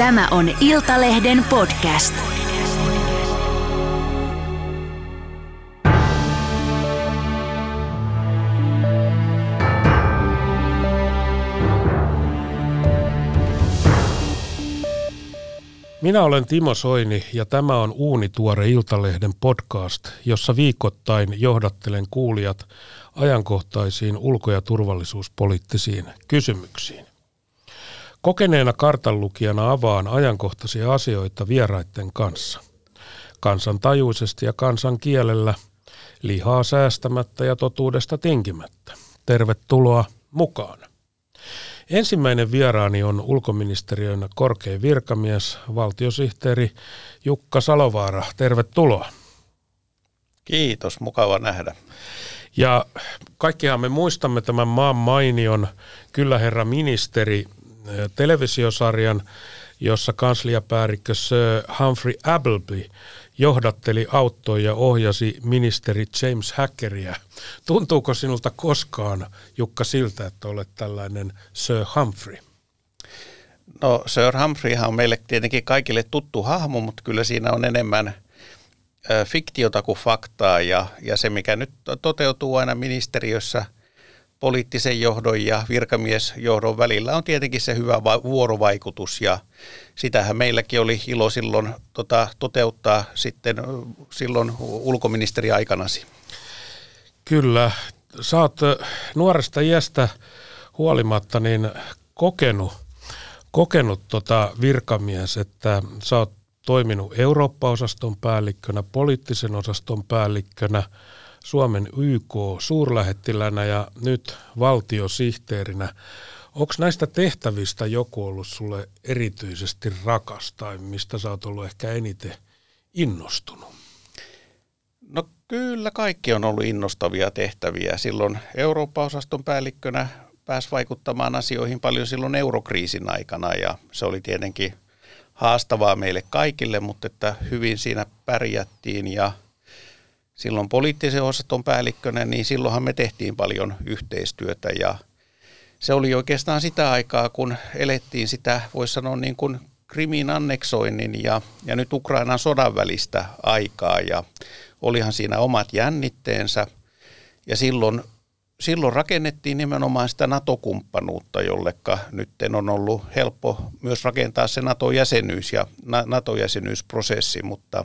Tämä on Iltalehden podcast. Minä olen Timo Soini ja tämä on Uunituore Iltalehden podcast, jossa viikoittain johdattelen kuulijat ajankohtaisiin ulko- ja turvallisuuspoliittisiin kysymyksiin. Kokeneena kartanlukijana avaan ajankohtaisia asioita vieraitten kanssa. Kansantajuisesti ja kansan kielellä, lihaa säästämättä ja totuudesta tinkimättä. Tervetuloa mukaan. Ensimmäinen vieraani on ulkoministeriön korkein virkamies, valtiosihteeri Jukka Salovaara. Tervetuloa. Kiitos, mukava nähdä. Ja kaikkihan me muistamme tämän maan mainion Kyllä herra ministeri -televisiosarjan, jossa kansliapäällikkö Sir Humphrey Appleby johdatteli, auttoi ja ohjasi ministeri James Hackeria. Tuntuuko sinulta koskaan, Jukka, siltä, että olet tällainen Sir Humphrey? No, Sir Humphreyhan on meille tietenkin kaikille tuttu hahmo, mutta kyllä siinä on enemmän fiktiota kuin faktaa. Ja se, mikä nyt toteutuu aina ministeriössä poliittisen johdon ja virkamiesjohdon välillä, on tietenkin se hyvä vuorovaikutus, ja sitähän meilläkin oli ilo silloin toteuttaa sitten silloin ulkoministeriaikanasi. Kyllä. Sä oot nuoresta iästä huolimatta niin kokenut virkamies, että sä oot toiminut Eurooppa-osaston päällikkönä, poliittisen osaston päällikkönä, Suomen YK-suurlähettilänä ja nyt valtiosihteerinä. Onko näistä tehtävistä joku ollut sulle erityisesti rakas tai mistä sä oot ollut ehkä eniten innostunut? No kyllä kaikki on ollut innostavia tehtäviä. Silloin Eurooppa-osaston päällikkönä pääsi vaikuttamaan asioihin paljon silloin eurokriisin aikana, ja se oli tietenkin haastavaa meille kaikille, mutta että hyvin siinä pärjättiin. Ja silloin poliittisen osaston päällikkönä, niin silloinhan me tehtiin paljon yhteistyötä, ja se oli oikeastaan sitä aikaa, kun elettiin sitä, voisi sanoa, niin kuin Krimin anneksoinnin ja nyt Ukrainan sodan välistä aikaa, ja olihan siinä omat jännitteensä, ja silloin rakennettiin nimenomaan sitä NATO-kumppanuutta, jollekka nyt on ollut helppo myös rakentaa se NATO-jäsenyys ja NATO-jäsenyysprosessi, mutta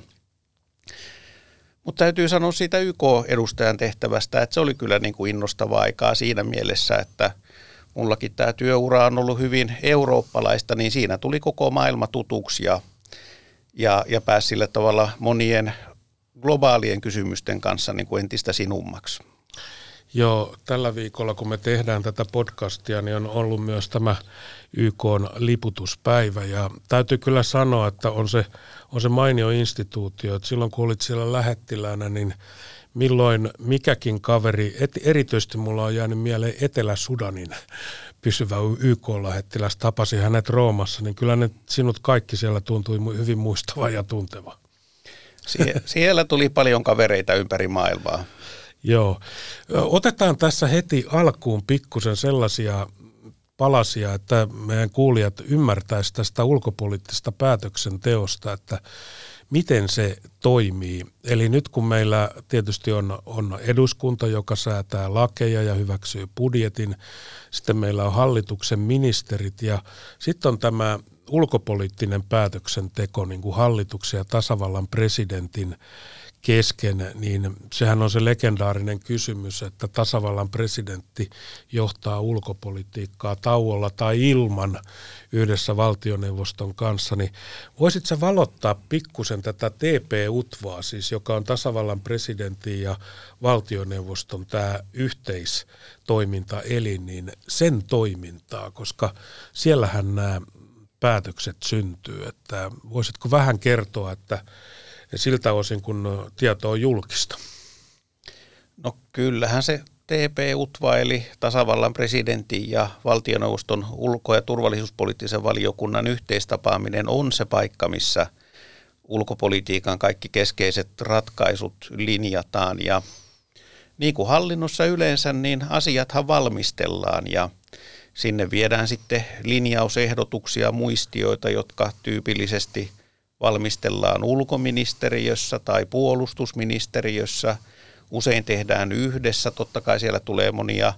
täytyy sanoa siitä YK-edustajan tehtävästä, että se oli kyllä niin kuin innostavaa aikaa siinä mielessä, että mullakin tämä työura on ollut hyvin eurooppalaista, niin siinä tuli koko maailma tutuksi ja pääsi sillä tavalla monien globaalien kysymysten kanssa niin kuin entistä sinummaksi. Joo, tällä viikolla kun me tehdään tätä podcastia, niin on ollut myös tämä YK:n liputuspäivä, ja täytyy kyllä sanoa, että on se mainio instituutio, että silloin kun olit siellä lähettiläänä, niin milloin mikäkin kaveri, erityisesti mulla on jäänyt mieleen Etelä-Sudanin pysyvä YK-lähettiläs, tapasi hänet Roomassa, niin kyllä ne sinut kaikki siellä tuntui hyvin muistava ja tunteva. Siellä tuli paljon kavereita ympäri maailmaa. Joo. Otetaan tässä heti alkuun pikkusen sellaisia palasia, että meidän kuulijat ymmärtäisivät tästä ulkopoliittisesta päätöksenteosta, että miten se toimii. Eli nyt kun meillä tietysti on eduskunta, joka säätää lakeja ja hyväksyy budjetin, sitten meillä on hallituksen ministerit ja sitten on tämä ulkopoliittinen päätöksenteko niin kuin hallituksen ja tasavallan presidentin kesken, niin sehän on se legendaarinen kysymys, että tasavallan presidentti johtaa ulkopolitiikkaa tauolla tai ilman yhdessä valtioneuvoston kanssa, niin voisit sä valottaa pikkusen tätä TP-UTVaa, siis joka on tasavallan presidentin ja valtioneuvoston tämä yhteistoimintaelin, niin sen toimintaa, koska siellähän nämä päätökset syntyy, että voisitko vähän kertoa, että siltä osin, kun tieto on julkista. No kyllähän se TP-UTVA, eli tasavallan presidentin ja valtioneuvoston ulko- ja turvallisuuspoliittisen valiokunnan yhteistapaaminen, on se paikka, missä ulkopolitiikan kaikki keskeiset ratkaisut linjataan. Ja niin kuin hallinnossa yleensä, niin asiathan valmistellaan, ja Sinne viedään sitten linjausehdotuksia, muistioita, jotka tyypillisesti valmistellaan ulkoministeriössä tai puolustusministeriössä. Usein tehdään yhdessä, totta kai siellä tulee monia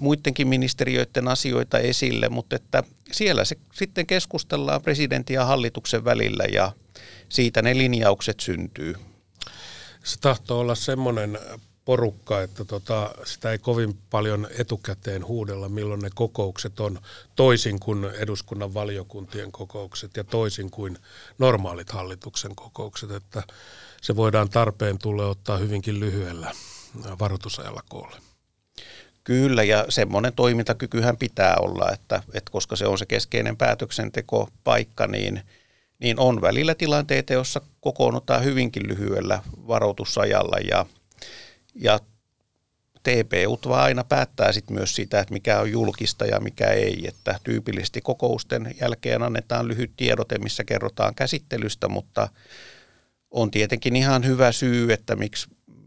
muidenkin ministeriöiden asioita esille, mutta että siellä se sitten keskustellaan presidentin ja hallituksen välillä ja siitä ne linjaukset syntyy. Se tahtoo olla semmoinen porukka, että sitä ei kovin paljon etukäteen huudella, milloin ne kokoukset on, toisin kuin eduskunnan valiokuntien kokoukset ja toisin kuin normaalit hallituksen kokoukset, että se voidaan tarpeen tulle ottaa hyvinkin lyhyellä varoitusajalla koolle. Kyllä, ja semmoinen toimintakykyhän pitää olla, että koska se on se keskeinen päätöksentekopaikka, niin on välillä tilanteita, jossa kokoonnutaan hyvinkin lyhyellä varoitusajalla, ja TPUt aina päättää sit myös sitä, että mikä on julkista ja mikä ei, että tyypillisesti kokousten jälkeen annetaan lyhyt tiedote, missä kerrotaan käsittelystä, mutta on tietenkin ihan hyvä syy, että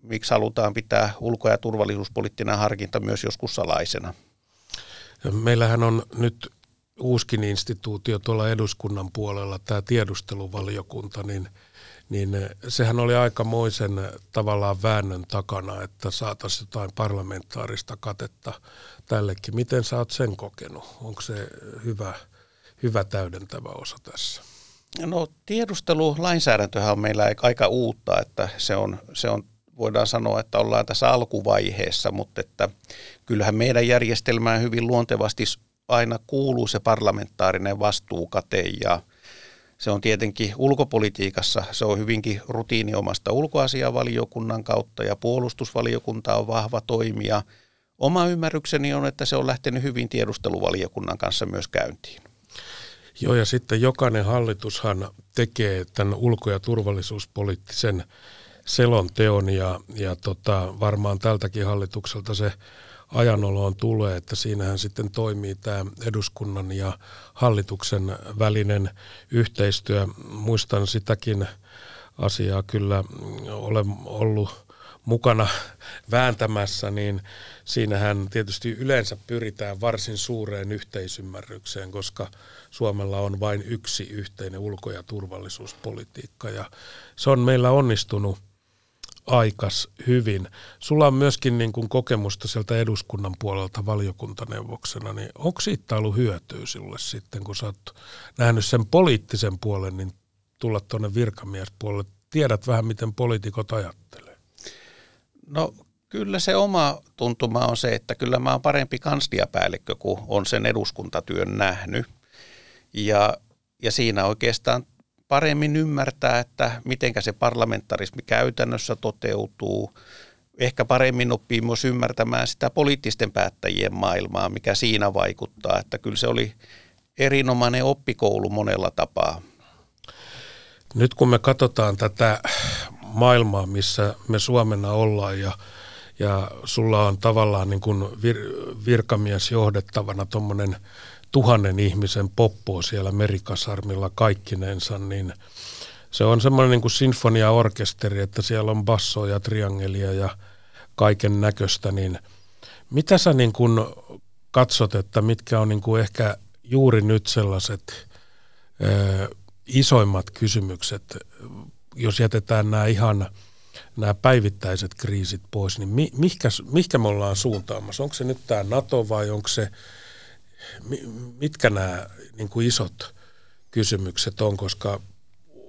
miksi halutaan pitää ulko- ja turvallisuuspoliittinen harkinta myös joskus salaisena. Meillähän on nyt uuskin instituutio tuolla eduskunnan puolella, tämä tiedusteluvaliokunta, niin sehän oli aikamoisen tavallaan väännön takana, että saataisiin jotain parlamentaarista katetta tällekin. Miten sä oot sen kokenut? Onko se hyvä täydentävä osa tässä? No tiedustelulainsäädäntöhän on meillä aika uutta, että se on voidaan sanoa, että ollaan tässä alkuvaiheessa, mutta että kyllähän meidän järjestelmään hyvin luontevasti aina kuuluu se parlamentaarinen vastuukate ja se on tietenkin ulkopolitiikassa, se on hyvinkin rutiiniomasta ulkoasiavaliokunnan kautta ja puolustusvaliokunta on vahva toimija. Oma ymmärrykseni on, että se on lähtenyt hyvin tiedusteluvaliokunnan kanssa myös käyntiin. Joo, ja sitten jokainen hallitushan tekee tämän ulko- ja turvallisuuspoliittisen selonteon ja varmaan tältäkin hallitukselta se ajanoloon tulee, että siinähän sitten toimii tämä eduskunnan ja hallituksen välinen yhteistyö. Muistan sitäkin asiaa kyllä, olen ollut mukana vääntämässä, niin siinähän tietysti yleensä pyritään varsin suureen yhteisymmärrykseen, koska Suomella on vain yksi yhteinen ulko- ja turvallisuuspolitiikka ja se on meillä onnistunut aikas hyvin. Sulla on myöskin niin kuin kokemusta sieltä eduskunnan puolelta valiokuntaneuvoksena, niin onko siitä ollut hyötyä sinulle sitten, kun sä oot nähnyt sen poliittisen puolen, niin tulla tuonne virkamiespuolelle? Tiedät vähän, miten poliitikot ajattelee. No kyllä se oma tuntuma on se, että kyllä mä oon parempi kansliapäällikkö, kun on sen eduskuntatyön nähnyt. Ja siinä oikeastaan paremmin ymmärtää, että mitenkä se parlamentarismi käytännössä toteutuu. Ehkä paremmin oppii myös ymmärtämään sitä poliittisten päättäjien maailmaa, mikä siinä vaikuttaa. Että kyllä se oli erinomainen oppikoulu monella tapaa. Nyt kun me katsotaan tätä maailmaa, missä me Suomena ollaan ja sulla on tavallaan niin kuin virkamies johdettavana tuommoinen 1,000 ihmisen poppoo siellä Merikasarmilla kaikkinensa, niin se on semmoinen niin kuin sinfoniaorkesteri, että siellä on bassoa ja triangelia ja kaiken näköistä, niin mitä sä niin kuin katsot, että mitkä on niin kuin ehkä juuri nyt sellaiset isoimmat kysymykset, jos jätetään nämä päivittäiset kriisit pois, niin mihinkä me ollaan suuntaamassa? Onko se nyt tämä NATO vai onko se, mitkä nämä niin kuin isot kysymykset on, koska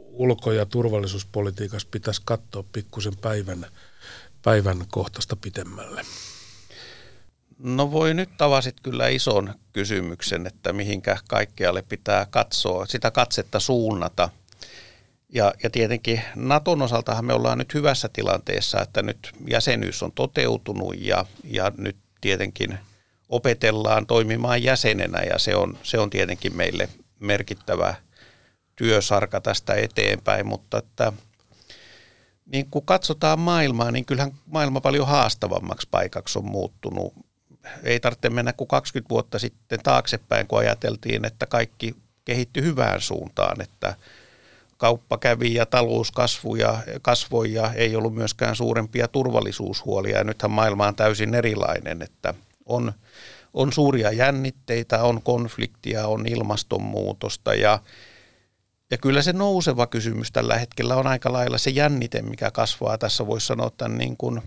ulko- ja turvallisuuspolitiikassa pitäisi katsoa pikkusen päivän kohtaista pidemmälle? No voi nyt tavasit kyllä ison kysymyksen, että mihinkä kaikkealle pitää katsoa, sitä katsetta suunnata. Ja tietenkin Naton osaltahan me ollaan nyt hyvässä tilanteessa, että nyt jäsenyys on toteutunut ja nyt tietenkin opetellaan toimimaan jäsenenä ja se on tietenkin meille merkittävä työsarka tästä eteenpäin, mutta että niin kun katsotaan maailmaa, niin kyllähän maailma paljon haastavammaksi paikaksi on muuttunut. Ei tarvitse mennä kuin 20 vuotta sitten taaksepäin, kun ajateltiin, että kaikki kehittyi hyvään suuntaan, että kauppa kävi ja talous kasvoi ja ei ollut myöskään suurempia turvallisuushuolia ja nythän maailma on täysin erilainen, että on, on suuria jännitteitä, on konfliktia, on ilmastonmuutosta ja kyllä se nouseva kysymys tällä hetkellä on aika lailla se jännite, mikä kasvaa tässä, voisi sanoa, tämän niin kuin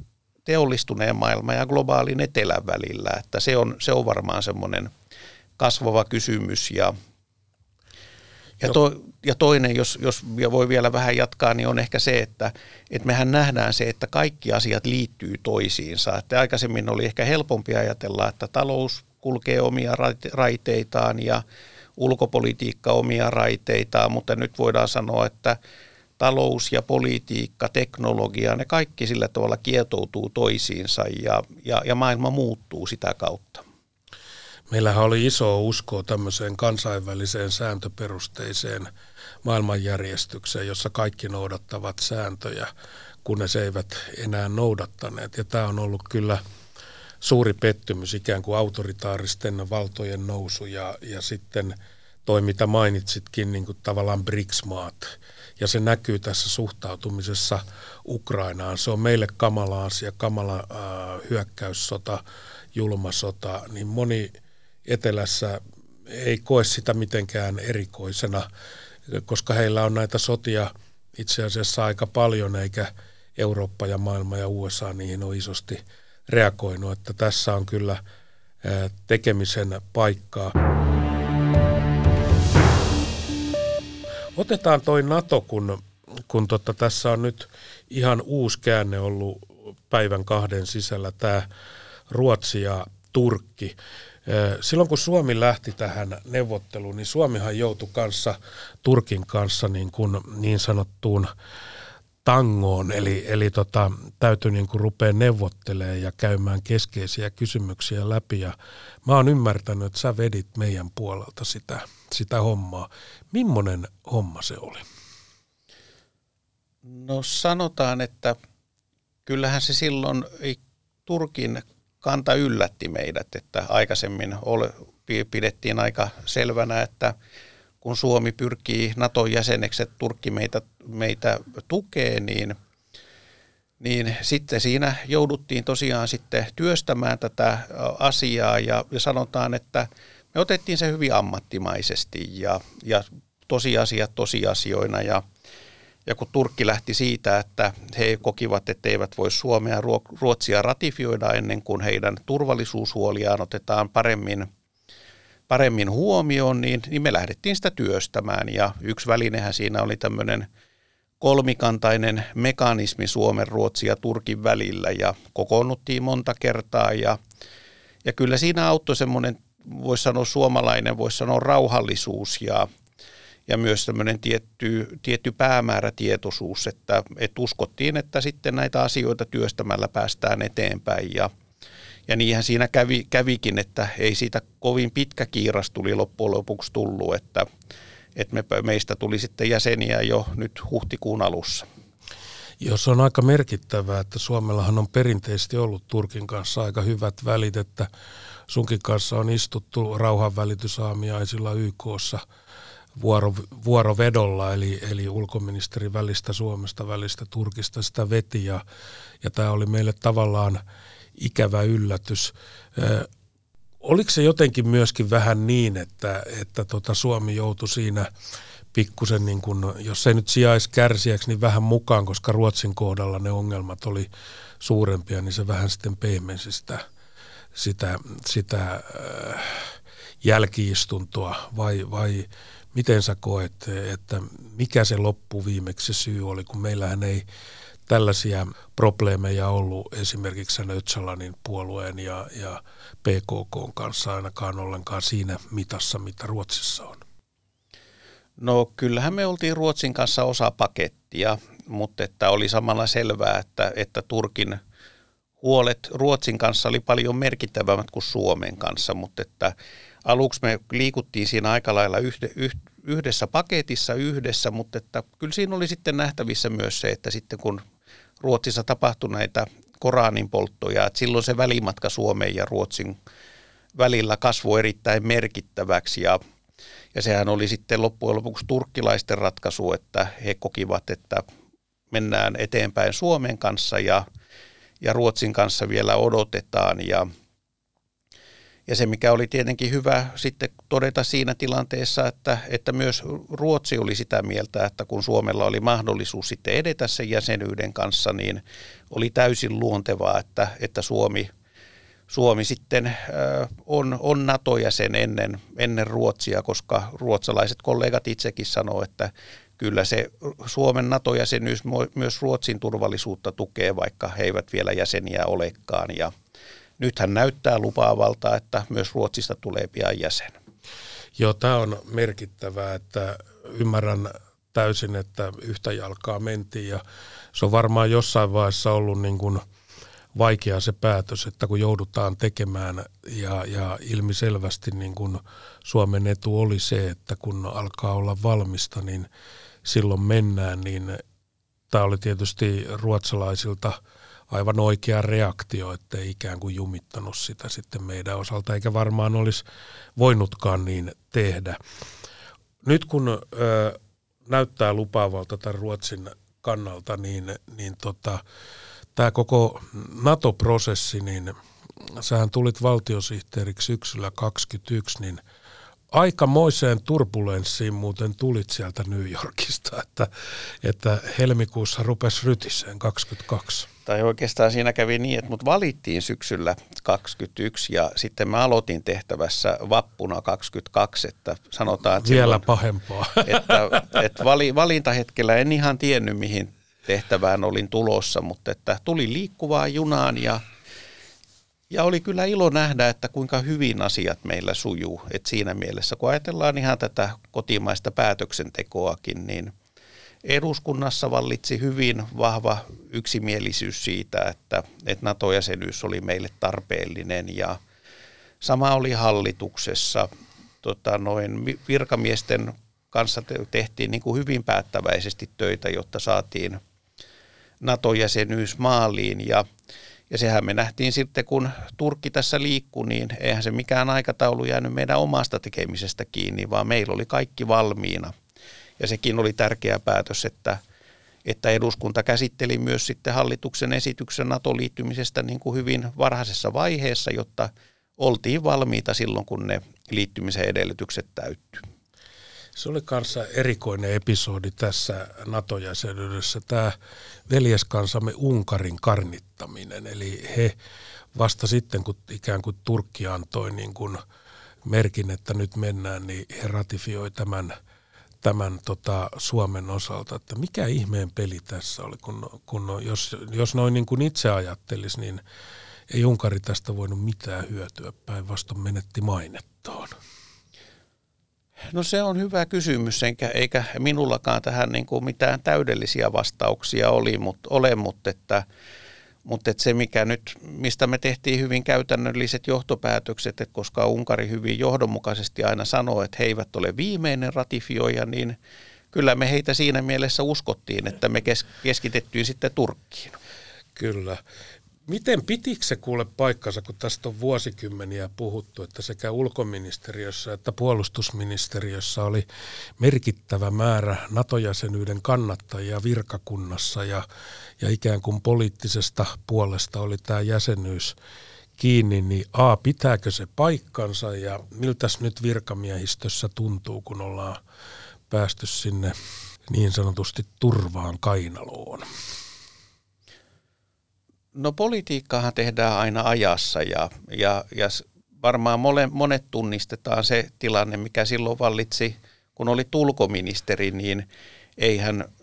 teollistuneen maailman ja globaalin etelän välillä, että se on varmaan semmoinen kasvava kysymys ja toinen, jos ja voi vielä vähän jatkaa, niin on ehkä se, että mehän nähdään se, että kaikki asiat liittyy toisiinsa. Että aikaisemmin oli ehkä helpompi ajatella, että talous kulkee omia raiteitaan ja ulkopolitiikka omia raiteitaan, mutta nyt voidaan sanoa, että talous ja politiikka, teknologia, ne kaikki sillä tavalla kietoutuu toisiinsa ja maailma muuttuu sitä kautta. Meillähän oli iso usko tämmöiseen kansainväliseen sääntöperusteiseen maailmanjärjestykseen, jossa kaikki noudattavat sääntöjä, kunnes eivät enää noudattaneet. Ja tämä on ollut kyllä suuri pettymys, ikään kuin autoritaaristen valtojen nousu ja sitten toi, mitä mainitsitkin, niin kuin tavallaan BRICS-maat. Ja se näkyy tässä suhtautumisessa Ukrainaan. Se on meille kamala asia, kamala hyökkäyssota, julma sota, niin moni etelässä ei koe sitä mitenkään erikoisena, koska heillä on näitä sotia itse asiassa aika paljon, eikä Eurooppa ja maailma ja USA niihin ole isosti reagoinut, että tässä on kyllä tekemisen paikkaa. Otetaan toi NATO, kun tässä on nyt ihan uusi käänne ollut päivän kahden sisällä, tämä Ruotsi ja Turkki. Silloin kun Suomi lähti tähän neuvotteluun, niin Suomihan joutui kanssa Turkin kanssa niin sanottuun tangoon, eli täytyy rupea neuvottelemaan ja käymään keskeisiä kysymyksiä läpi. Ja mä oon ymmärtänyt, että sä vedit meidän puolelta sitä hommaa. Mimmonen homma se oli? No sanotaan, että kyllähän se silloin Turkin kanta yllätti meidät, että aikaisemmin pidettiin aika selvänä, että kun Suomi pyrkii Naton jäseneksi, että Turkki meitä tukee, niin sitten siinä jouduttiin tosiaan sitten työstämään tätä asiaa ja sanotaan, että me otettiin se hyvin ammattimaisesti ja tosiasiat tosiasioina ja kun Turkki lähti siitä, että he kokivat, että eivät voi Suomea ja Ruotsia ratifioida ennen kuin heidän turvallisuushuoliaan otetaan paremmin huomioon, niin me lähdettiin sitä työstämään. Ja yksi välinehän siinä oli tämmöinen kolmikantainen mekanismi Suomen, Ruotsin ja Turkin välillä ja kokoonnuttiin monta kertaa. Ja kyllä siinä auttoi semmoinen, voisi sanoa suomalainen, voisi sanoa rauhallisuus ja myös tämmöinen tietty päämäärätietoisuus, että uskottiin, että sitten näitä asioita työstämällä päästään eteenpäin. Ja niinhän siinä kävikin, että ei siitä kovin pitkä kiiras tuli loppujen lopuksi tullut, että meistä tuli sitten jäseniä jo nyt huhtikuun alussa. Jos on aika merkittävää, että Suomellahan on perinteisesti ollut Turkin kanssa aika hyvät välit, että sunkin kanssa on istuttu rauhanvälitysaamiaisilla YK:ssa vuorovedolla, eli ulkoministeri välistä Suomesta, välistä Turkista sitä veti, ja tämä oli meille tavallaan ikävä yllätys. Oliko se jotenkin myöskin vähän niin, että Suomi joutui siinä pikkusen, niin kuin, jos ei nyt sijaiskärsijäksi, niin vähän mukaan, koska Ruotsin kohdalla ne ongelmat oli suurempia, niin se vähän sitten pehmensi sitä jälkiistuntoa, vai miten sä koet, että mikä se loppuviimeksi syy oli, kun meillähän ei tällaisia probleemeja ollut esimerkiksi Öcalanin puolueen ja PKK:n kanssa ainakaan ollenkaan siinä mitassa, mitä Ruotsissa on? No kyllähän me oltiin Ruotsin kanssa osa pakettia, mutta että oli samalla selvää, että Turkin huolet Ruotsin kanssa oli paljon merkittävämmät kuin Suomen kanssa, mutta että aluksi me liikuttiin siinä aika lailla yhdessä paketissa yhdessä, mutta että kyllä siinä oli sitten nähtävissä myös se, että sitten kun Ruotsissa tapahtui näitä Koranin polttoja, että silloin se välimatka Suomen ja Ruotsin välillä kasvoi erittäin merkittäväksi ja sehän oli sitten loppujen lopuksi turkkilaisten ratkaisu, että he kokivat, että mennään eteenpäin Suomen kanssa ja Ruotsin kanssa vielä odotetaan. Ja Ja se, mikä oli tietenkin hyvä sitten todeta siinä tilanteessa, että myös Ruotsi oli sitä mieltä, että kun Suomella oli mahdollisuus sitten edetä sen jäsenyyden kanssa, niin oli täysin luontevaa, että Suomi sitten on NATO-jäsen ennen Ruotsia, koska ruotsalaiset kollegat itsekin sanoo, että kyllä se Suomen NATO-jäsenyys myös Ruotsin turvallisuutta tukee, vaikka he eivät vielä jäseniä olekaan. Ja nythän näyttää lupaavalta, että myös Ruotsista tulee pian jäsen. Joo, tämä on merkittävää, että ymmärrän täysin, että yhtä jalkaa mentiin ja se on varmaan jossain vaiheessa ollut niin kuin vaikea se päätös, että kun joudutaan tekemään ja ilmiselvästi niin kuin Suomen etu oli se, että kun alkaa olla valmista, niin silloin mennään, niin tämä oli tietysti ruotsalaisilta aivan oikea reaktio, ettei ikään kuin jumittanut sitä sitten meidän osalta, eikä varmaan olisi voinutkaan niin tehdä. Nyt kun näyttää lupaavalta tämän Ruotsin kannalta, niin tämä koko NATO-prosessi, niin sähän tulit valtiosihteeriksi syksyllä 2021, niin aikamoiseen turbulenssiin muuten tulit sieltä New Yorkista, että helmikuussa rupesi rytiseen 22. Tai oikeastaan siinä kävi niin, että mut valittiin syksyllä 21 ja sitten mä aloitin tehtävässä vappuna 22, että sanotaan, että vielä silloin, pahempaa. Että valintahetkellä en ihan tiennyt, mihin tehtävään olin tulossa, mutta että tuli liikkuvaan junaan ja oli kyllä ilo nähdä, että kuinka hyvin asiat meillä sujuu. Et siinä mielessä, kun ajatellaan ihan tätä kotimaista päätöksentekoakin, niin eduskunnassa vallitsi hyvin vahva yksimielisyys siitä, että NATO-jäsenyys oli meille tarpeellinen ja sama oli hallituksessa. Virkamiesten kanssa tehtiin niin kuin hyvin päättäväisesti töitä, jotta saatiin NATO-jäsenyys maaliin ja sehän me nähtiin sitten, kun Turkki tässä liikkui, niin eihän se mikään aikataulu jäänyt meidän omasta tekemisestä kiinni, vaan meillä oli kaikki valmiina. Ja sekin oli tärkeä päätös, että eduskunta käsitteli myös sitten hallituksen esityksen NATO-liittymisestä niin kuin hyvin varhaisessa vaiheessa, jotta oltiin valmiita silloin, kun ne liittymisen edellytykset täyttyi. Se oli kanssa erikoinen episodi tässä NATO-jäsenyydessä, tämä veljeskansamme Unkarin karnittaminen. Eli he vasta sitten, kun ikään kuin Turkki antoi niin kuin merkin, että nyt mennään, niin he ratifioi tämän Suomen osalta, että mikä ihmeen peli tässä oli, kun jos noin niin kuin itse ajattelisi, niin ei Unkari tästä voinut mitään hyötyä, päinvastoin menetti mainettaan. No se on hyvä kysymys, eikä minullakaan tähän niin kuin mitään täydellisiä vastauksia mutta se mikä nyt, mistä me tehtiin hyvin käytännölliset johtopäätökset, että koska Unkari hyvin johdonmukaisesti aina sanoo, että he eivät ole viimeinen ratifioija, niin kyllä me heitä siinä mielessä uskottiin, että me keskitettiin sitten Turkkiin. Kyllä. Miten pitikö se kuule paikkansa, kun tästä on vuosikymmeniä puhuttu, että sekä ulkoministeriössä että puolustusministeriössä oli merkittävä määrä NATO-jäsenyyden kannattajia virkakunnassa ja ikään kuin poliittisesta puolesta oli tämä jäsenyys kiinni, niin pitääkö se paikkansa ja miltäs nyt virkamiehistössä tuntuu, kun ollaan päästy sinne niin sanotusti turvaan kainaloon? No politiikkaahan tehdään aina ajassa ja varmaan monet tunnistetaan se tilanne, mikä silloin vallitsi, kun oli ulkoministeri, niin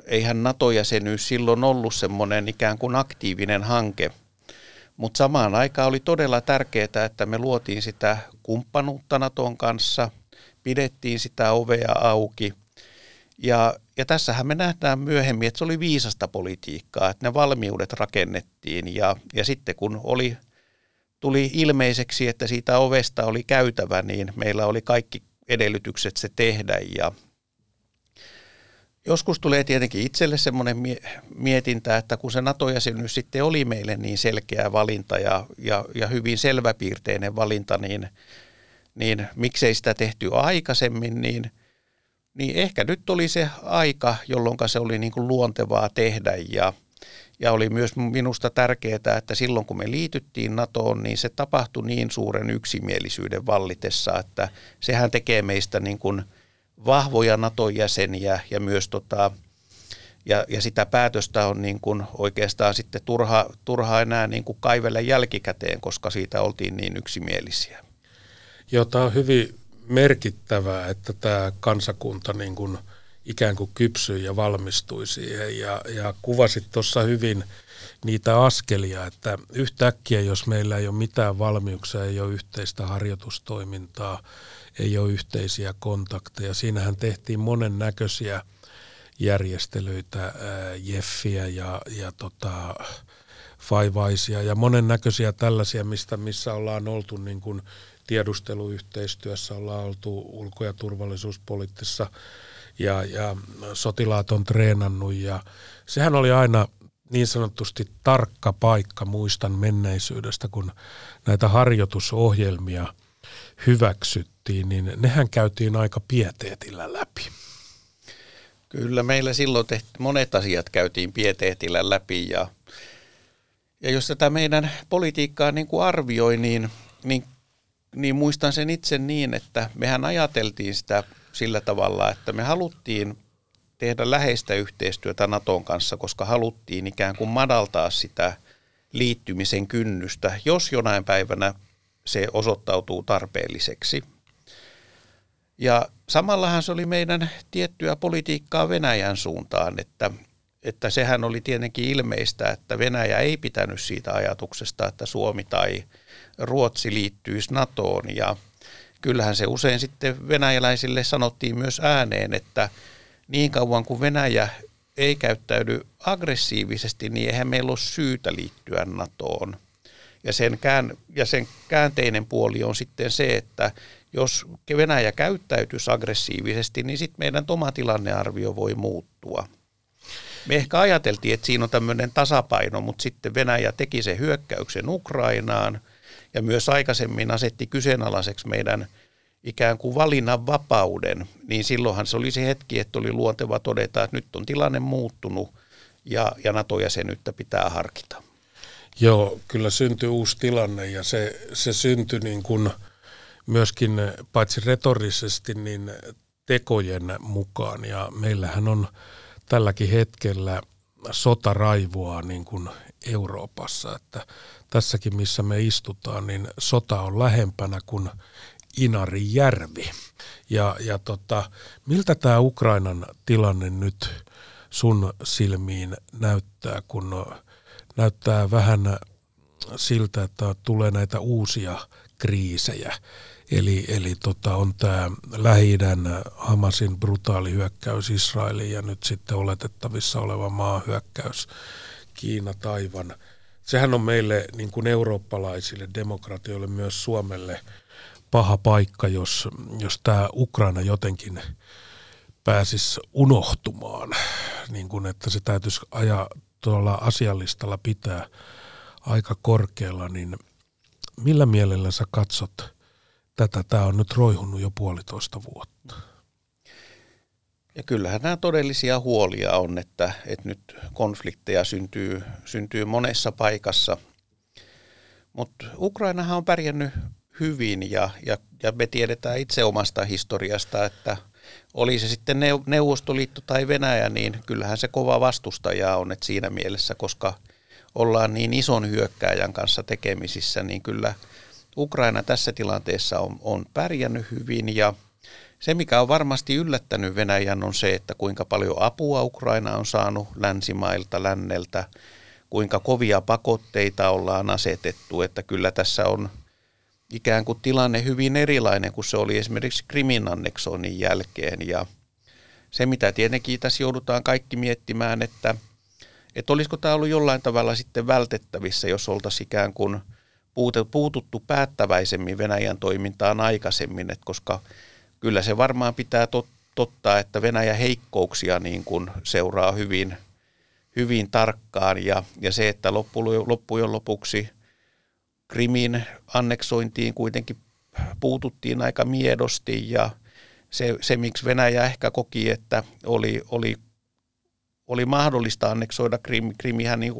eihän NATO-jäsenyys silloin ollut semmoinen ikään kuin aktiivinen hanke. Mutta samaan aikaan oli todella tärkeää, että me luotiin sitä kumppanuutta NATOn kanssa, pidettiin sitä ovea auki. Ja tässähän me nähdään myöhemmin, että se oli viisasta politiikkaa, että ne valmiudet rakennettiin ja sitten kun tuli ilmeiseksi, että siitä ovesta oli käytävä, niin meillä oli kaikki edellytykset se tehdä ja joskus tulee tietenkin itselle semmoinen mietintä, että kun se NATO-jäsenyys sitten oli meille niin selkeä valinta ja hyvin selväpiirteinen valinta, niin miksei sitä tehty aikaisemmin, niin ehkä nyt oli se aika, jolloin se oli niin kuin luontevaa tehdä. Ja, Ja oli myös minusta tärkeää, että silloin kun me liityttiin NATOon, niin se tapahtui niin suuren yksimielisyyden vallitessa, että sehän tekee meistä niin kuin vahvoja NATO-jäseniä ja myös ja sitä päätöstä on niin kuin oikeastaan sitten turha enää niin kuin kaivella jälkikäteen, koska siitä oltiin niin yksimielisiä. Joo, tämä on hyvin merkittävää, että tämä kansakunta niin kuin ikään kuin kypsyi ja valmistui siihen ja kuvasit tuossa hyvin niitä askelia, että yhtäkkiä jos meillä ei ole mitään valmiuksia, ei ole yhteistä harjoitustoimintaa, ei ole yhteisiä kontakteja. Siinähän tehtiin monennäköisiä järjestelyitä, jeffiä ja faivaisia ja monennäköisiä tällaisia, missä ollaan oltu niin kuin tiedusteluyhteistyössä, ollaan oltu ulko- ja turvallisuuspoliittisessa ja sotilaat on treenannut ja sehän oli aina niin sanotusti tarkka paikka, muistan menneisyydestä, kun näitä harjoitusohjelmia hyväksyttiin, niin nehän käytiin aika pieteetillä läpi. Kyllä meillä silloin monet asiat käytiin pieteetillä läpi ja jos tätä meidän politiikkaa niin kuin arvioi, niin muistan sen itse niin, että mehän ajateltiin sitä sillä tavalla, että me haluttiin tehdä läheistä yhteistyötä Naton kanssa, koska haluttiin ikään kuin madaltaa sitä liittymisen kynnystä, jos jonain päivänä se osoittautuu tarpeelliseksi. Ja samallahan se oli meidän tiettyä politiikkaa Venäjän suuntaan, että sehän oli tietenkin ilmeistä, että Venäjä ei pitänyt siitä ajatuksesta, että Suomi tai Ruotsi liittyisi NATOon. Ja kyllähän se usein sitten venäläisille sanottiin myös ääneen, että niin kauan kuin Venäjä ei käyttäydy aggressiivisesti, niin eihän meillä ole syytä liittyä NATOon. Ja sen käänteinen puoli on sitten se, että jos Venäjä käyttäytyisi aggressiivisesti, niin sitten meidän oma tilannearvio voi muuttua. Me ehkä ajateltiin, että siinä on tämmöinen tasapaino, mutta sitten Venäjä teki sen hyökkäyksen Ukrainaan ja myös aikaisemmin asetti kyseenalaiseksi meidän ikään kuin valinnanvapauden. Niin silloinhan se oli se hetki, että oli luonteva todeta, että nyt on tilanne muuttunut ja NATO-jäsenyyttä pitää harkita. Joo, kyllä syntyi uusi tilanne ja se syntyi niin kuin myöskin paitsi retorisesti, niin tekojen mukaan. Ja meillähän on tälläkin hetkellä sota raivoaa niin kuin Euroopassa, että tässäkin missä me istutaan, niin sota on lähempänä kuin Inarijärvi. Ja miltä tämä Ukrainan tilanne nyt sun silmiin näyttää, kun näyttää vähän siltä, että tulee näitä uusia kriisejä. Eli on tämä Lähi-idän Hamasin brutaali hyökkäys Israeliin ja nyt sitten oletettavissa oleva maahyökkäys Kiina, Taiwan. Sehän on meille niin kuin eurooppalaisille demokratioille, myös Suomelle paha paikka, jos tämä Ukraina jotenkin pääsisi unohtumaan, niin kuin että se täytyisi ajaa tuolla asialistalla pitää aika korkealla, niin millä mielellä sä katsot tätä? Tämä on nyt roihunut jo 1,5 vuotta. Ja kyllähän nämä todellisia huolia on, että nyt konflikteja syntyy monessa paikassa. Mutta Ukrainahan on pärjännyt hyvin ja me tiedetään itse omasta historiasta, että oli se sitten Neuvostoliitto tai Venäjä, niin kyllähän se kova vastustaja on, että siinä mielessä, koska ollaan niin ison hyökkääjän kanssa tekemisissä, niin kyllä Ukraina tässä tilanteessa on pärjännyt hyvin ja se, mikä on varmasti yllättänyt Venäjän, on se, että kuinka paljon apua Ukraina on saanut länsimailta, länneltä, kuinka kovia pakotteita ollaan asetettu, että kyllä tässä on ikään kuin tilanne hyvin erilainen kuin se oli esimerkiksi Krimin anneksoinnin jälkeen. Ja se, mitä tietenkin tässä joudutaan kaikki miettimään, että olisiko tämä ollut jollain tavalla sitten vältettävissä, jos oltaisiin ikään kuin puututtu päättäväisemmin Venäjän toimintaan aikaisemmin, että koska kyllä se varmaan pitää totta, että Venäjän heikkouksia niin kuin seuraa hyvin, hyvin tarkkaan ja se, että loppujen lopuksi Krimin anneksointiin kuitenkin puututtiin aika miedosti ja se miksi Venäjä ehkä koki, että oli oli mahdollista anneksoida Krim. Krimihän niin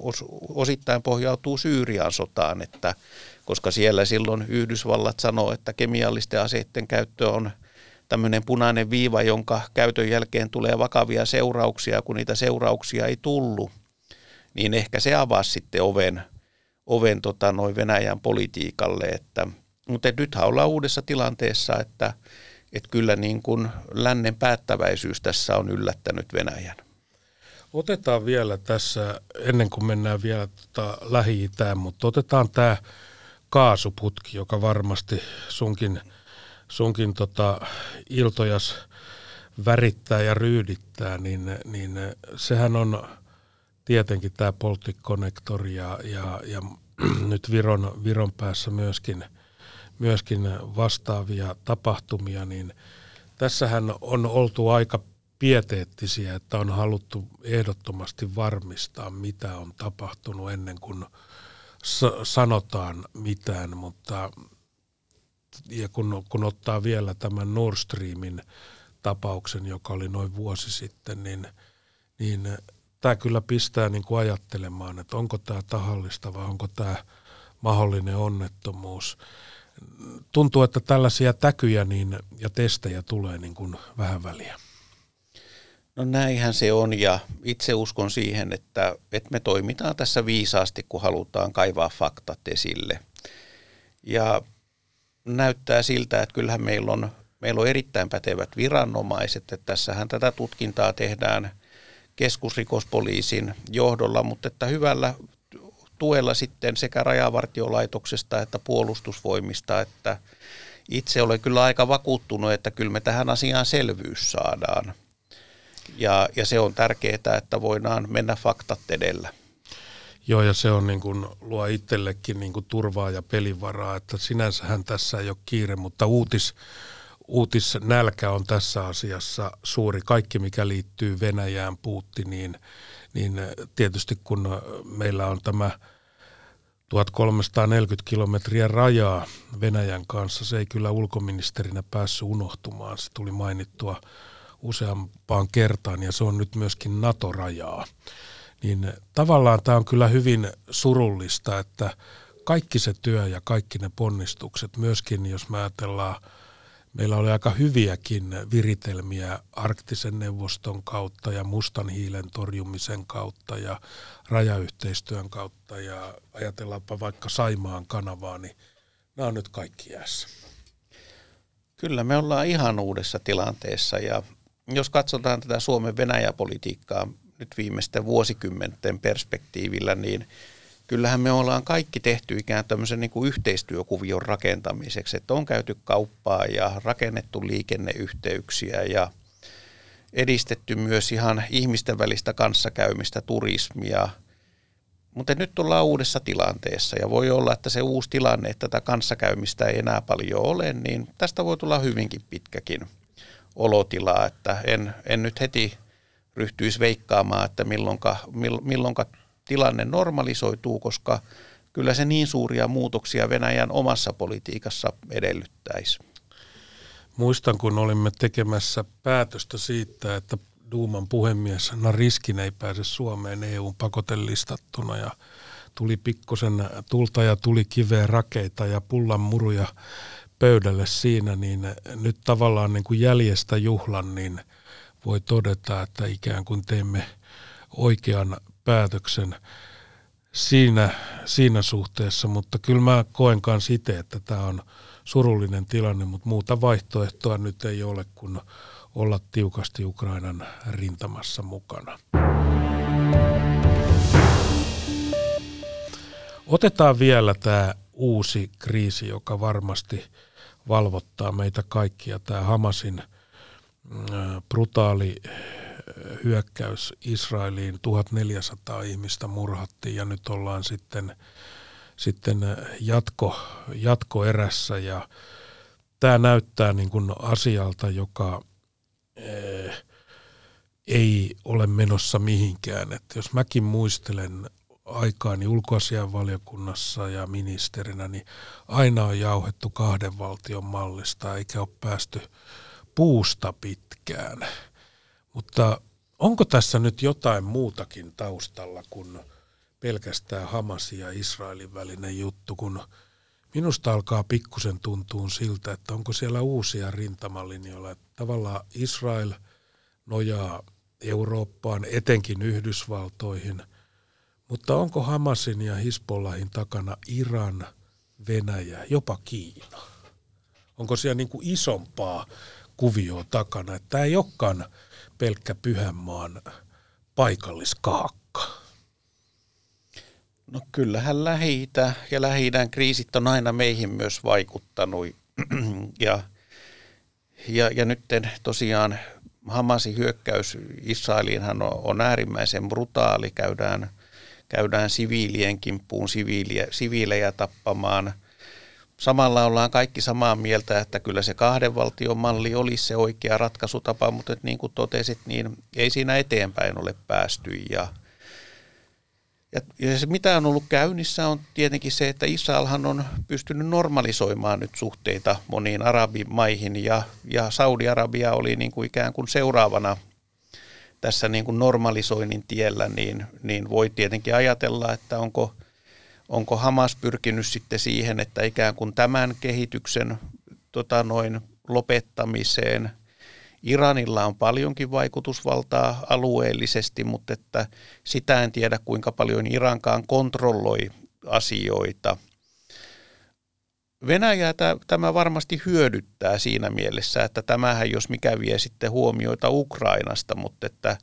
osittain pohjautuu Syyrian sotaan, että, koska siellä silloin Yhdysvallat sanoo, että kemiallisten aseiden käyttö on tämmöinen punainen viiva, jonka käytön jälkeen tulee vakavia seurauksia, kun niitä seurauksia ei tullut, niin ehkä se avasi sitten oven Venäjän politiikalle. Että, mutta nythän ollaan uudessa tilanteessa, että kyllä niin kuin lännen päättäväisyys tässä on yllättänyt Venäjän. Otetaan vielä tässä, ennen kuin mennään vielä Lähi-itään, mutta otetaan tämä kaasuputki, joka varmasti sunkin iltojas värittää ja ryydittää, niin sehän on tietenkin tämä Polttikonnektori ja nyt Viron päässä myöskin vastaavia tapahtumia, niin tässähän on oltu aika pieteettisiä, että on haluttu ehdottomasti varmistaa, mitä on tapahtunut ennen kuin sanotaan mitään, mutta ja kun ottaa vielä tämän Nord Streamin tapauksen, joka oli noin vuosi sitten, niin tämä kyllä pistää niin kuin ajattelemaan, että onko tämä tahallista vai onko tämä mahdollinen onnettomuus. Tuntuu, että tällaisia täkyjä ja testejä tulee niin kuin vähän väliä. No näinhän se on, ja itse uskon siihen, että me toimitaan tässä viisaasti, kun halutaan kaivaa faktat esille. Ja näyttää siltä, että kyllähän meillä on erittäin pätevät viranomaiset, että tässähän tätä tutkintaa tehdään keskusrikospoliisin johdolla, mutta että hyvällä tuella sitten sekä Rajavartiolaitoksesta että puolustusvoimista, että itse olen kyllä aika vakuuttunut, että kyllä me tähän asiaan selvyys saadaan. Ja se on tärkeää, että voidaan mennä faktat edellä. Joo, ja se on niin kuin, luo itsellekin niin kuin turvaa ja pelivaraa, että sinänsähän tässä ei ole kiire, mutta uutisnälkä on tässä asiassa suuri. Kaikki, mikä liittyy Venäjään, Putiniin, niin tietysti kun meillä on tämä 1340 kilometriä rajaa Venäjän kanssa, se ei kyllä ulkoministerinä päässyt unohtumaan, se tuli mainittua useampaan kertaan, ja se on nyt myöskin NATO-rajaa. Niin tavallaan tämä on kyllä hyvin surullista, että kaikki se työ ja kaikki ne ponnistukset, myöskin jos me ajatellaan, meillä oli aika hyviäkin viritelmiä Arktisen neuvoston kautta ja mustan hiilen torjumisen kautta ja rajayhteistyön kautta, ja ajatellaanpa vaikka Saimaan kanavaa, niin nämä on nyt kaikki jäässä. Kyllä me ollaan ihan uudessa tilanteessa, ja jos katsotaan tätä Suomen Venäjä-politiikkaa nyt viimeisten vuosikymmenten perspektiivillä, niin kyllähän me ollaan kaikki tehty ikään tämmöisen niin kuin yhteistyökuvion rakentamiseksi, että on käyty kauppaa ja rakennettu liikenneyhteyksiä ja edistetty myös ihan ihmisten välistä kanssakäymistä, turismia, mutta nyt ollaan uudessa tilanteessa, ja voi olla, että se uusi tilanne, että tätä kanssakäymistä ei enää paljon ole, niin tästä voi tulla hyvinkin pitkäkin olotila, että en nyt heti ryhtyisi veikkaamaan, että milloinka tilanne normalisoituu, koska kyllä se niin suuria muutoksia Venäjän omassa politiikassa edellyttäisi. Muistan, kun olimme tekemässä päätöstä siitä, että Duuman puhemies Nariskin ei pääse Suomeen EU:n pakotelistattuna, ja tuli pikkusen tulta ja tuli kiveen rakeita ja pullan muruja pöydälle siinä, niin nyt tavallaan niin kuin jäljestä juhlan, niin voi todeta, että ikään kuin teimme oikean päätöksen siinä suhteessa, mutta kyllä mä koen kans itse, että tämä on surullinen tilanne, mutta muuta vaihtoehtoa nyt ei ole kuin olla tiukasti Ukrainan rintamassa mukana. Otetaan vielä tämä uusi kriisi, joka varmasti valvottaa meitä kaikkia, tämä Hamasin brutaali hyökkäys Israeliin, 1400 ihmistä murhattiin, ja nyt ollaan sitten jatkoerässä, ja tämä näyttää niin kuin asialta, joka ei ole menossa mihinkään. Et jos mäkin muistelen aikaani ulkoasiainvaliokunnassa ja ministerinä, niin aina on jauhettu kahden valtion mallista, eikä ole päästy puusta pitkään. Mutta Onko tässä nyt jotain muutakin taustalla kuin pelkästään Hamasin ja Israelin välinen juttu, kun minusta alkaa pikkusen tuntua siltä, että onko siellä uusia rintamalinjoilla, että tavallaan Israel nojaa Eurooppaan, etenkin Yhdysvaltoihin, mutta onko Hamasin ja Hisbollahin takana Iran, Venäjä, jopa Kiina? Onko siellä niin kuin isompaa kuvioa takana, että tämä ei olekaan pelkkä Pyhänmaan paikalliskaakka? No kyllähän Lähi-itä ja Lähi-idän kriisit on aina meihin myös vaikuttanut. Ja nyt tosiaan Hamasin hyökkäys Israeliinhan on äärimmäisen brutaali. Käydään siviilien kimppuun, siviilejä tappamaan. Samalla ollaan kaikki samaa mieltä, että kyllä se kahden valtion malli olisi se oikea ratkaisutapa, mutta niin kuin totesit, niin ei siinä eteenpäin ole päästy. Ja se, mitä on ollut käynnissä, on tietenkin se, että Israelhan on pystynyt normalisoimaan nyt suhteita moniin arabimaihin, ja Saudi-Arabia oli niin kuin ikään kuin seuraavana tässä niin kuin normalisoinnin tiellä, niin voi tietenkin ajatella, että onko Hamas pyrkinyt sitten siihen, että ikään kuin tämän kehityksen lopettamiseen. Iranilla on paljonkin vaikutusvaltaa alueellisesti, mutta että sitä en tiedä, kuinka paljon Irankaan kontrolloi asioita. Venäjää tämä varmasti hyödyttää siinä mielessä, että tämähän jos mikä vie sitten huomioita Ukrainasta, mutta että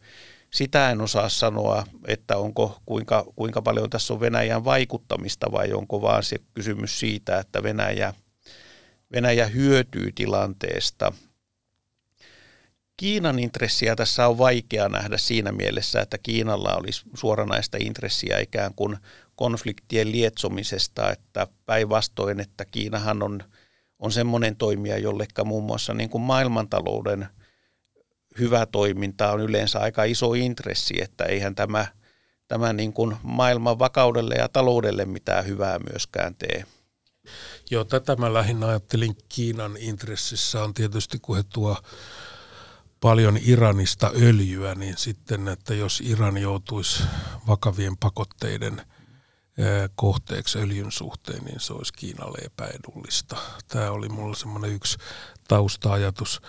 sitä en osaa sanoa, että onko kuinka paljon tässä on Venäjän vaikuttamista vai onko vaan se kysymys siitä, että Venäjä hyötyy tilanteesta. Kiinan intressiä tässä on vaikea nähdä siinä mielessä, että Kiinalla olisi suoranaista intressiä ikään kuin konfliktien lietsomisesta, että päinvastoin, että Kiinahan on semmoinen toimija, jollekka muun muassa niin kuin maailmantalouden hyvä toiminta on yleensä aika iso intressi, että eihän tämä niin kuin maailman vakaudelle ja taloudelle mitään hyvää myöskään tee. Joo, tätä mä lähinnä ajattelin Kiinan intressissä on tietysti, kun he tuo paljon Iranista öljyä, niin sitten, että jos Iran joutuisi vakavien pakotteiden kohteeksi öljyn suhteen, niin se olisi Kiinalle epäedullista. Tämä oli mulla semmoinen yksi tausta-ajatus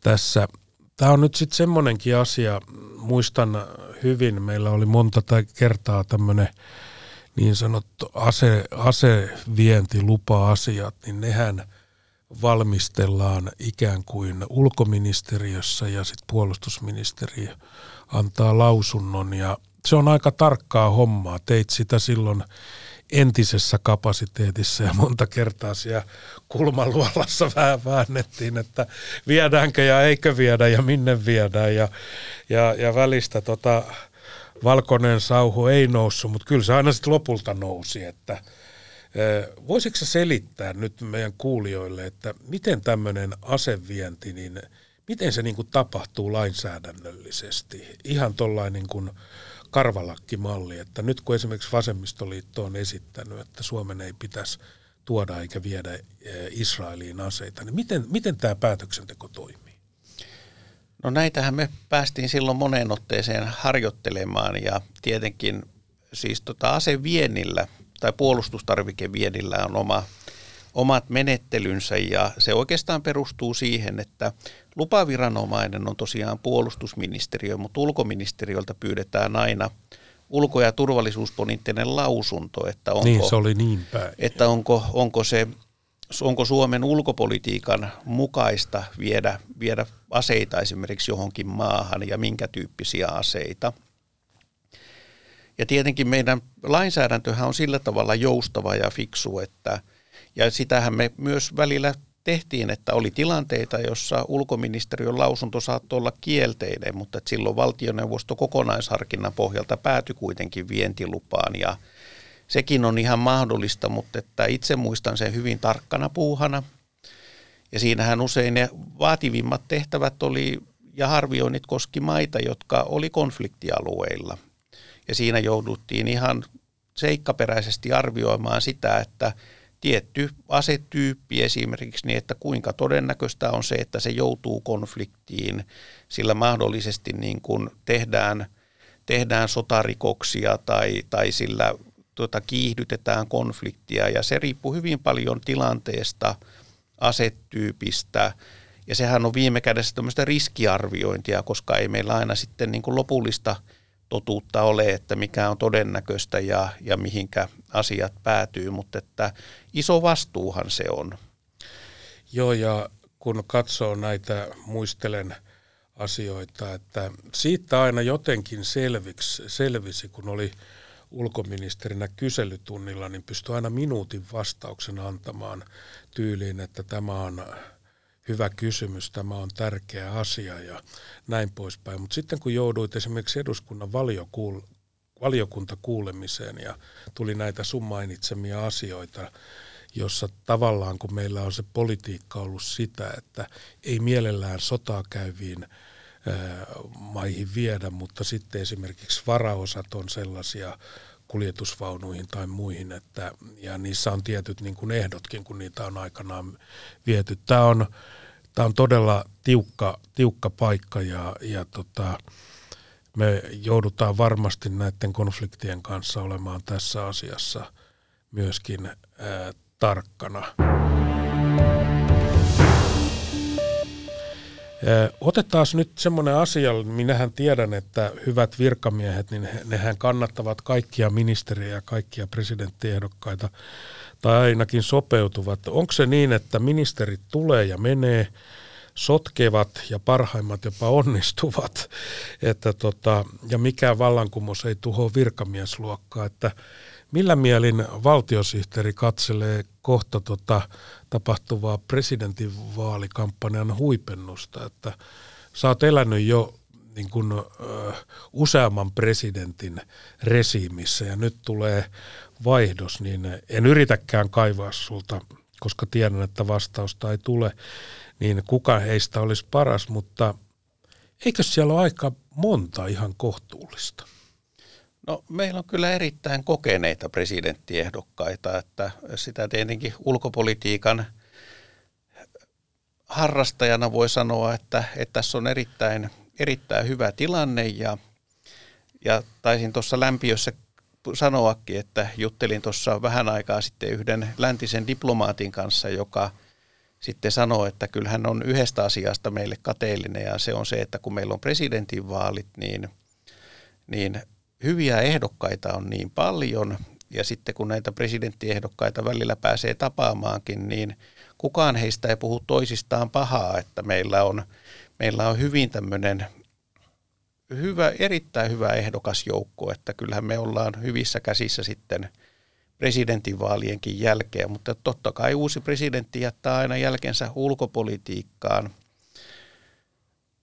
tässä. Tämä on nyt sitten semmoinenkin asia, muistan hyvin, meillä oli monta kertaa tämmöinen niin sanottu asevientilupa-asiat, niin nehän valmistellaan ikään kuin ulkoministeriössä ja sitten puolustusministeriö antaa lausunnon ja se on aika tarkkaa hommaa. Teit sitä silloin entisessä kapasiteetissa ja monta kertaa siellä kulmaluolassa vähän väännettiin, että viedäänkö ja eikö viedä ja minne viedään ja välistä valkoinen sauhu ei noussut, mutta kyllä se aina sitten lopulta nousi, että voisitko selittää nyt meidän kuulijoille, että miten tämmöinen asevienti, niin miten se niin kuin tapahtuu lainsäädännöllisesti? Ihan tollainen niin kuin karvalakkimalli, että nyt kun esimerkiksi Vasemmistoliitto on esittänyt, että Suomen ei pitäisi tuoda eikä viedä Israeliin aseita, niin miten tämä päätöksenteko toimii? No näitähän me päästiin silloin moneen otteeseen harjoittelemaan ja tietenkin siis aseviennillä tai puolustustarvikeviennillä on omat menettelynsä ja se oikeastaan perustuu siihen, että lupaviranomainen on tosiaan puolustusministeriö, mutta ulkoministeriöltä pyydetään aina ulko- ja turvallisuuspoliittinen lausunto, että onko, niin, se oli niin päin. Että onko Suomen ulkopolitiikan mukaista viedä aseita esimerkiksi johonkin maahan ja minkä tyyppisiä aseita. Ja tietenkin meidän lainsäädäntöhän on sillä tavalla joustava ja fiksu, että, ja sitähän me myös välillä tehtiin, että oli tilanteita, jossa ulkoministeriön lausunto saattoi olla kielteinen, mutta silloin valtioneuvosto kokonaisharkinnan pohjalta päätyi kuitenkin vientilupaan ja sekin on ihan mahdollista, mutta että itse muistan sen hyvin tarkkana puuhana ja siinähän usein ne vaativimmat tehtävät oli ja arvioinnit koski maita, jotka oli konfliktialueilla. Ja siinä jouduttiin ihan seikkaperäisesti arvioimaan sitä, että tietty asetyyppi esimerkiksi, niin että kuinka todennäköistä on se, että se joutuu konfliktiin, sillä mahdollisesti niin kuin tehdään sotarikoksia tai sillä kiihdytetään konfliktia, ja se riippuu hyvin paljon tilanteesta, asetyypistä, ja sehän on viime kädessä tämmöistä riskiarviointia, koska ei meillä aina sitten niin kuin lopullista totuutta ole, että mikä on todennäköistä ja mihinkä asiat päätyy, mutta että iso vastuuhan se on. Joo, ja kun katsoo näitä, muistelen asioita, että siitä aina jotenkin selvisi, kun oli ulkoministerinä kyselytunnilla, niin pystyi aina minuutin vastauksen antamaan tyyliin, että tämä on hyvä kysymys, tämä on tärkeä asia ja näin poispäin. Mutta sitten kun jouduit esimerkiksi eduskunnan valiokuntakuulemiseen ja tuli näitä sun mainitsemia asioita, jossa tavallaan kun meillä on se politiikka ollut sitä, että ei mielellään sotaa käyviin maihin viedä, mutta sitten esimerkiksi varaosat on sellaisia kuljetusvaunuihin tai muihin, että, ja niissä on tietyt niin kuin ehdotkin, kun niitä on aikanaan viety. Tämä on todella tiukka paikka ja me joudutaan varmasti näiden konfliktien kanssa olemaan tässä asiassa myöskin tarkkana. Otetaan nyt semmoinen asia, minähän tiedän, että hyvät virkamiehet, niin nehän kannattavat kaikkia ministeriä ja kaikkia presidenttiehdokkaita, tai ainakin sopeutuvat. Onko se niin, että ministerit tulee ja menee, sotkevat ja parhaimmat jopa onnistuvat, että ja mikään vallankumous ei tuhoa virkamiesluokkaa, että millä mielin valtiosihteeri katselee kohta tapahtuvaa presidentinvaalikampanjan huipennusta, että sä oot elänyt jo niin kuin, useamman presidentin resiimissä ja nyt tulee vaihdos, niin en yritäkään kaivaa sulta, koska tiedän, että vastausta ei tule, niin kuka heistä olisi paras, mutta eikö siellä ole aika monta ihan kohtuullista? No, meillä on kyllä erittäin kokeneita presidenttiehdokkaita, että sitä tietenkin ulkopolitiikan harrastajana voi sanoa, että tässä on erittäin hyvä tilanne ja taisin tuossa lämpiössä sanoakin, että juttelin tuossa vähän aikaa sitten yhden läntisen diplomaatin kanssa, joka sitten sanoi, että kyllähän on yhdestä asiasta meille kateellinen ja se on se, että kun meillä on presidentinvaalit, niin hyviä ehdokkaita on niin paljon, ja sitten kun näitä presidenttiehdokkaita välillä pääsee tapaamaankin, niin kukaan heistä ei puhu toisistaan pahaa, että meillä on hyvin tämmöinen erittäin hyvä ehdokasjoukko, että kyllähän me ollaan hyvissä käsissä sitten presidentinvaalienkin jälkeen, mutta totta kai uusi presidentti jättää aina jälkensä ulkopolitiikkaan.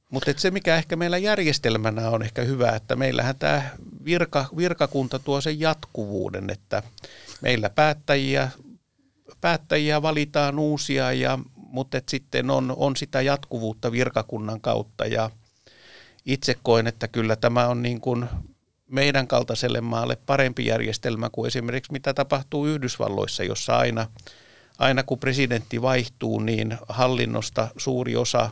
Mutta se, mikä ehkä meillä järjestelmänä on ehkä hyvä, että meillähän tämä virkakunta tuo sen jatkuvuuden, että meillä päättäjiä valitaan uusia, mutta sitten on sitä jatkuvuutta virkakunnan kautta. Ja itse koen, että kyllä tämä on niin kuin meidän kaltaiselle maalle parempi järjestelmä kuin esimerkiksi mitä tapahtuu Yhdysvalloissa, jossa aina kun presidentti vaihtuu, niin hallinnosta suuri osa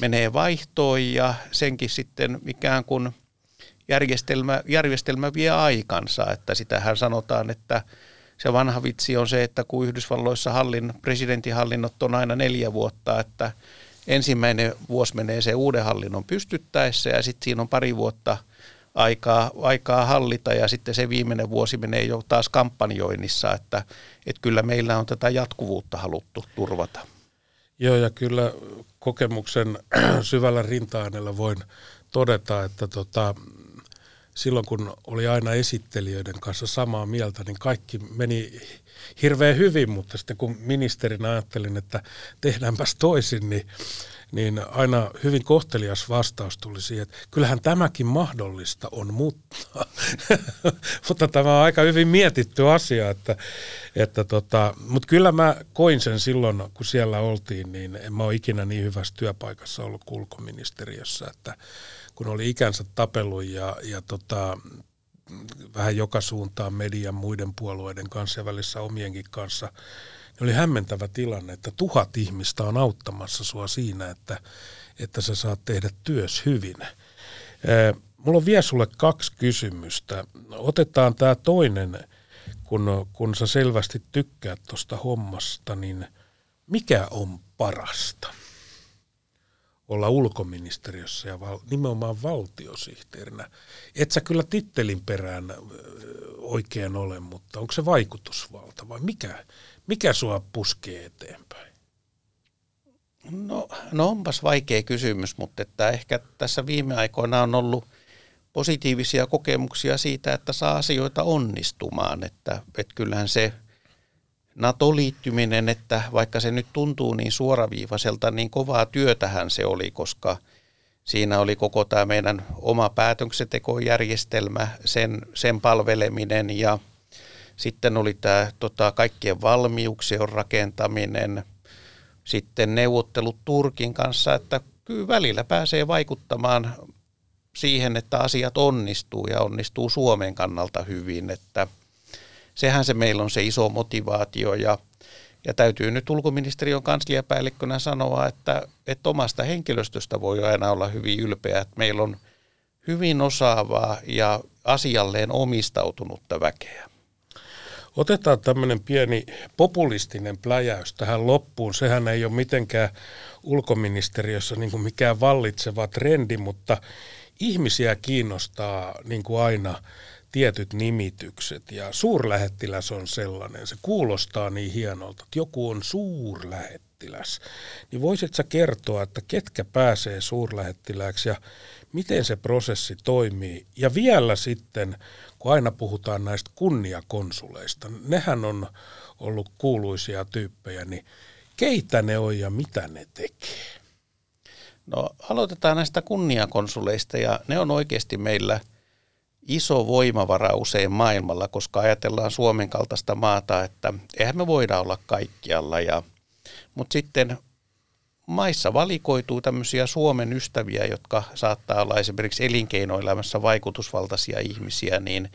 menee vaihtoon ja senkin sitten ikään kuin järjestelmä vie aikansa, että sitähän sanotaan, että se vanha vitsi on se, että kun Yhdysvalloissa presidentinhallinnot on aina 4 vuotta, että ensimmäinen vuosi menee se uuden hallinnon pystyttäessä ja sitten siinä on 2 vuotta aikaa hallita ja sitten se viimeinen vuosi menee jo taas kampanjoinnissa, että kyllä meillä on tätä jatkuvuutta haluttu turvata. Joo, ja kyllä kokemuksen syvällä rinta-äänellä voin todeta, että silloin kun oli aina esittelijöiden kanssa samaa mieltä, niin kaikki meni hirveän hyvin, mutta sitten kun ministerinä ajattelin, että tehdäänpäs toisin, niin aina hyvin kohtelias vastaus tuli siihen, että kyllähän tämäkin mahdollista on, mutta tämä on aika hyvin mietitty asia, että mutta kyllä mä koin sen silloin, kun siellä oltiin, niin en mä ole ikinä niin hyvässä työpaikassa ollut kuin ulkoministeriössä, että kun oli ikänsä tapellut ja vähän joka suuntaan median, muiden puolueiden kanssa ja välissä omienkin kanssa. Ne oli hämmentävä tilanne, että 1000 ihmistä on auttamassa sua siinä, että sä saat tehdä työs hyvin. Mulla on vielä sulle 2 kysymystä. Otetaan tämä toinen, kun sä selvästi tykkäät tuosta hommasta, niin mikä on parasta? Olla ulkoministeriössä ja nimenomaan valtiosihteerinä. Et sä kyllä tittelin perään oikein ole, mutta onko se vaikutusvalta vai mikä sua puskee eteenpäin? No onpas vaikea kysymys, mutta että ehkä tässä viime aikoina on ollut positiivisia kokemuksia siitä, että saa asioita onnistumaan. Että kyllähän se NATO-liittyminen, että vaikka se nyt tuntuu niin suoraviivaiselta, niin kovaa työtähän se oli, koska siinä oli koko tämä meidän oma päätöksentekojärjestelmä, sen palveleminen ja sitten oli tämä kaikkien valmiuksien rakentaminen, sitten neuvottelut Turkin kanssa, että kyllä välillä pääsee vaikuttamaan siihen, että asiat onnistuu ja onnistuu Suomen kannalta hyvin, että sehän se meillä on se iso motivaatio ja täytyy nyt ulkoministeriön kansliapäällikkönä sanoa, että omasta henkilöstöstä voi aina olla hyvin ylpeä, että meillä on hyvin osaavaa ja asialleen omistautunutta väkeä. Otetaan tämmöinen pieni populistinen pläjäys tähän loppuun. Sehän ei ole mitenkään ulkoministeriössä niin kuin mikään vallitseva trendi, mutta ihmisiä kiinnostaa niin kuin aina tietyt nimitykset ja suurlähettiläs on sellainen. Se kuulostaa niin hienolta, että joku on suurlähettiläs. Niin voisit sä kertoa, että ketkä pääsee suurlähettilääksi ja miten se prosessi toimii? Ja vielä sitten, kun aina puhutaan näistä kunniakonsuleista, nehän on ollut kuuluisia tyyppejä, niin keitä ne on ja mitä ne tekee? No aloitetaan näistä kunniakonsuleista ja ne on oikeasti meillä iso voimavara usein maailmalla, koska ajatellaan Suomen kaltaista maata, että eihän me voida olla kaikkialla. Mutta sitten maissa valikoituu tämmöisiä Suomen ystäviä, jotka saattaa olla esimerkiksi elinkeinoelämässä vaikutusvaltaisia ihmisiä, niin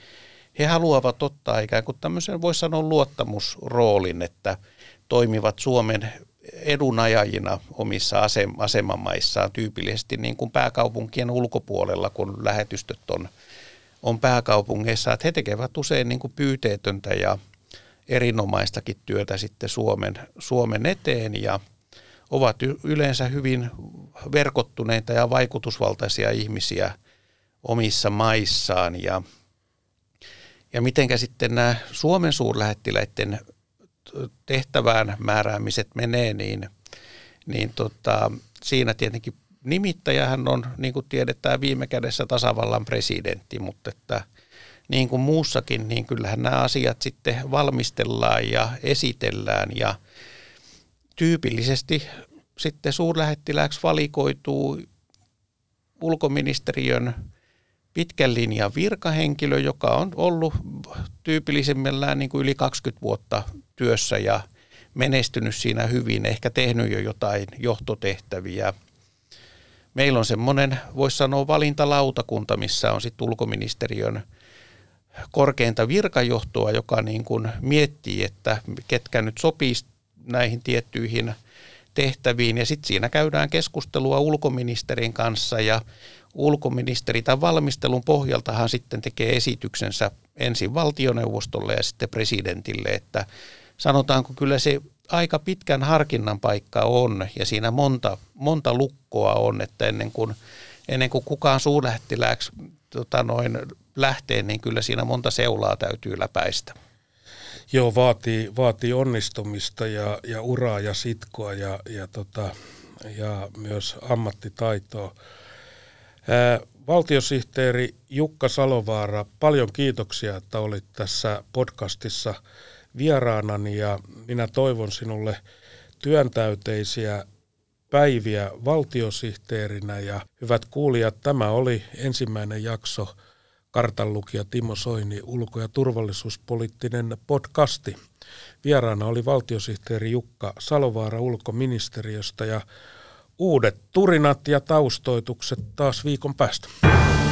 he haluavat ottaa ikään kuin tämmöisen, voisi sanoa, luottamusroolin, että toimivat Suomen edunajajina omissa asemamaissaan tyypillisesti niin kuin pääkaupunkien ulkopuolella, kun lähetystöt on pääkaupungeissa, että he tekevät usein niin kuin pyyteetöntä ja erinomaistakin työtä sitten Suomen eteen ja ovat yleensä hyvin verkottuneita ja vaikutusvaltaisia ihmisiä omissa maissaan. Ja mitenkä sitten nämä Suomen suurlähettiläiden tehtävään määräämiset menee, niin siinä tietenkin nimittäjähän on, niin kuin tiedetään, viime kädessä tasavallan presidentti, mutta että niin kuin muussakin, niin kyllähän nämä asiat sitten valmistellaan ja esitellään ja tyypillisesti sitten suurlähettilääksi valikoituu ulkoministeriön pitkän linjan virkahenkilö, joka on ollut tyypillisimmillään niin kuin yli 20 vuotta työssä ja menestynyt siinä hyvin, ehkä tehnyt jo jotain johtotehtäviä. Meillä on semmoinen, voisi sanoa, valintalautakunta, missä on sitten ulkoministeriön korkeinta virkajohtoa, joka niin kuin miettii, että ketkä nyt sopii näihin tiettyihin tehtäviin. Ja sitten siinä käydään keskustelua ulkoministerin kanssa ja ulkoministeri tämän valmistelun pohjaltahan sitten tekee esityksensä ensin valtioneuvostolle ja sitten presidentille, että sanotaanko kyllä se aika pitkän harkinnan paikka on ja siinä monta lukkoa on, että ennen kuin kukaan suurlähettilääksi lähtee, niin kyllä siinä monta seulaa täytyy läpäistä. Joo, vaatii onnistumista ja uraa ja sitkoa ja myös ammattitaitoa. Valtiosihteeri Jukka Salovaara, paljon kiitoksia, että olit tässä podcastissa vieraanani ja minä toivon sinulle työntäyteisiä päiviä valtiosihteerinä ja hyvät kuulijat, tämä oli ensimmäinen jakso Kartanlukija Timo Soini, ulko- ja turvallisuuspoliittinen podcasti. Vieraana oli valtiosihteeri Jukka Salovaara ulkoministeriöstä ja uudet turinat ja taustoitukset taas viikon päästä.